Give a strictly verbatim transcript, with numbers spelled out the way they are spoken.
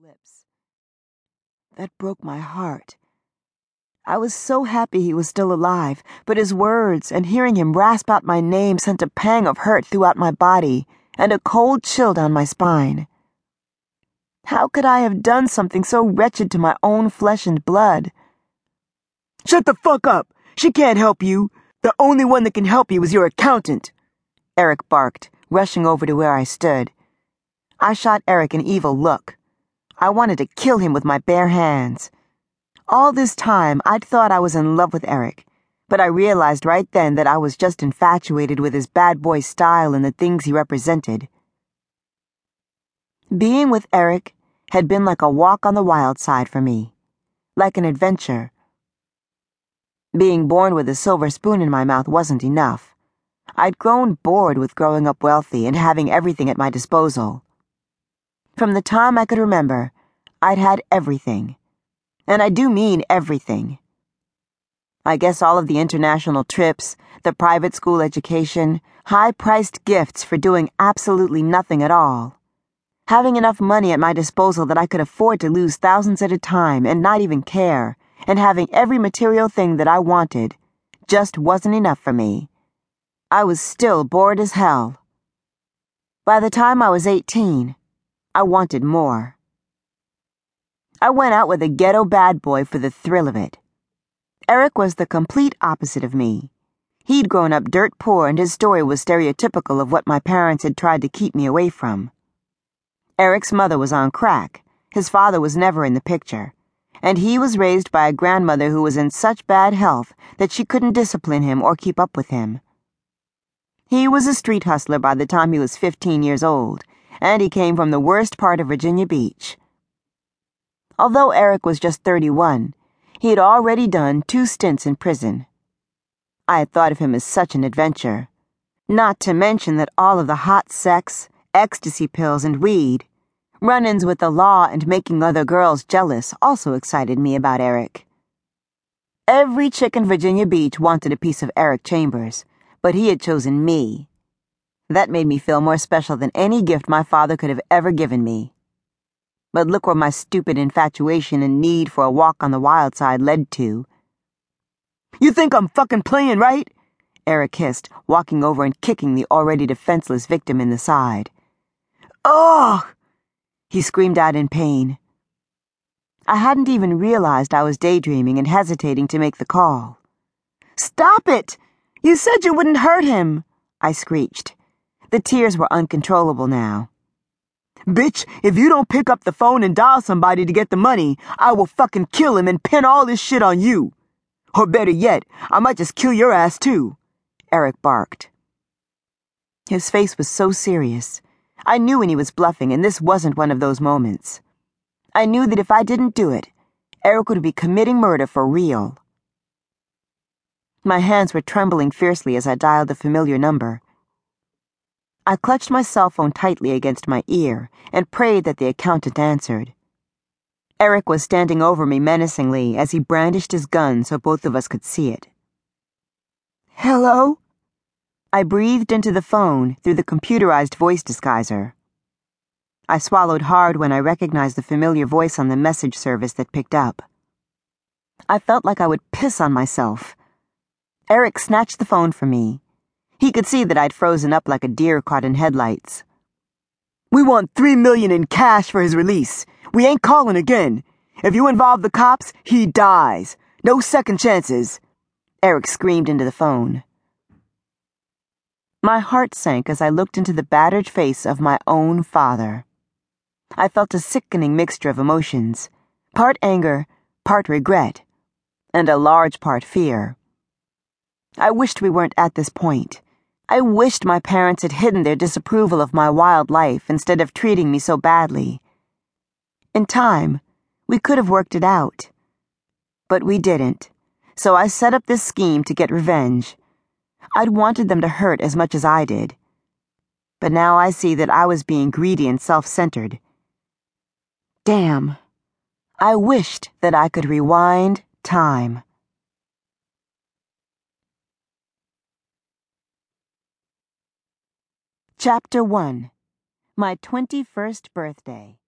lips. That broke my heart. I was so happy he was still alive, but his words and hearing him rasp out my name sent a pang of hurt throughout my body and a cold chill down my spine. How could I have done something so wretched to my own flesh and blood? "Shut the fuck up! She can't help you! The only one that can help you is your accountant!" Eric barked, rushing over to where I stood. I shot Eric an evil look. I wanted to kill him with my bare hands. All this time, I'd thought I was in love with Eric, but I realized right then that I was just infatuated with his bad boy style and the things he represented. Being with Eric had been like a walk on the wild side for me, like an adventure. Being born with a silver spoon in my mouth wasn't enough. I'd grown bored with growing up wealthy and having everything at my disposal. From the time I could remember, I'd had everything. And I do mean everything. I guess all of the international trips, the private school education, high-priced gifts for doing absolutely nothing at all. Having enough money at my disposal that I could afford to lose thousands at a time and not even care, and having every material thing that I wanted, just wasn't enough for me. I was still bored as hell. By the time I was eighteen, I wanted more. I went out with a ghetto bad boy for the thrill of it. Eric was the complete opposite of me. He'd grown up dirt poor, and his story was stereotypical of what my parents had tried to keep me away from. Eric's mother was on crack, his father was never in the picture, and he was raised by a grandmother who was in such bad health that she couldn't discipline him or keep up with him. He was a street hustler by the time he was fifteen years old, and he came from the worst part of Virginia Beach. Although Eric was just thirty-one, he had already done two stints in prison. I had thought of him as such an adventure. Not to mention that all of the hot sex, ecstasy pills, and weed, run-ins with the law and making other girls jealous also excited me about Eric. Every chick in Virginia Beach wanted a piece of Eric Chambers, but he had chosen me. That made me feel more special than any gift my father could have ever given me. But look where my stupid infatuation and need for a walk on the wild side led to. "You think I'm fucking playing, right?" Eric hissed, walking over and kicking the already defenseless victim in the side. "Ugh!" he screamed out in pain. I hadn't even realized I was daydreaming and hesitating to make the call. "Stop it! You said you wouldn't hurt him!" I screeched. The tears were uncontrollable now. "Bitch, if you don't pick up the phone and dial somebody to get the money, I will fucking kill him and pin all this shit on you. Or better yet, I might just kill your ass too," Eric barked. His face was so serious. I knew when he was bluffing, and this wasn't one of those moments. I knew that if I didn't do it, Eric would be committing murder for real. My hands were trembling fiercely as I dialed the familiar number. I clutched my cell phone tightly against my ear and prayed that the accountant answered. Eric was standing over me menacingly as he brandished his gun so both of us could see it. "Hello?" I breathed into the phone through the computerized voice disguiser. I swallowed hard when I recognized the familiar voice on the message service that picked up. I felt like I would piss on myself. Eric snatched the phone from me. He could see that I'd frozen up like a deer caught in headlights. "We want three million in cash for his release. We ain't calling again. If you involve the cops, he dies. No second chances," Eric screamed into the phone. My heart sank as I looked into the battered face of my own father. I felt a sickening mixture of emotions, part anger, part regret, and a large part fear. I wished we weren't at this point. I wished my parents had hidden their disapproval of my wild life instead of treating me so badly. In time, we could have worked it out. But we didn't, so I set up this scheme to get revenge. I'd wanted them to hurt as much as I did. But now I see that I was being greedy and self-centered. Damn. I wished that I could rewind time. Chapter one. My twenty-first birthday.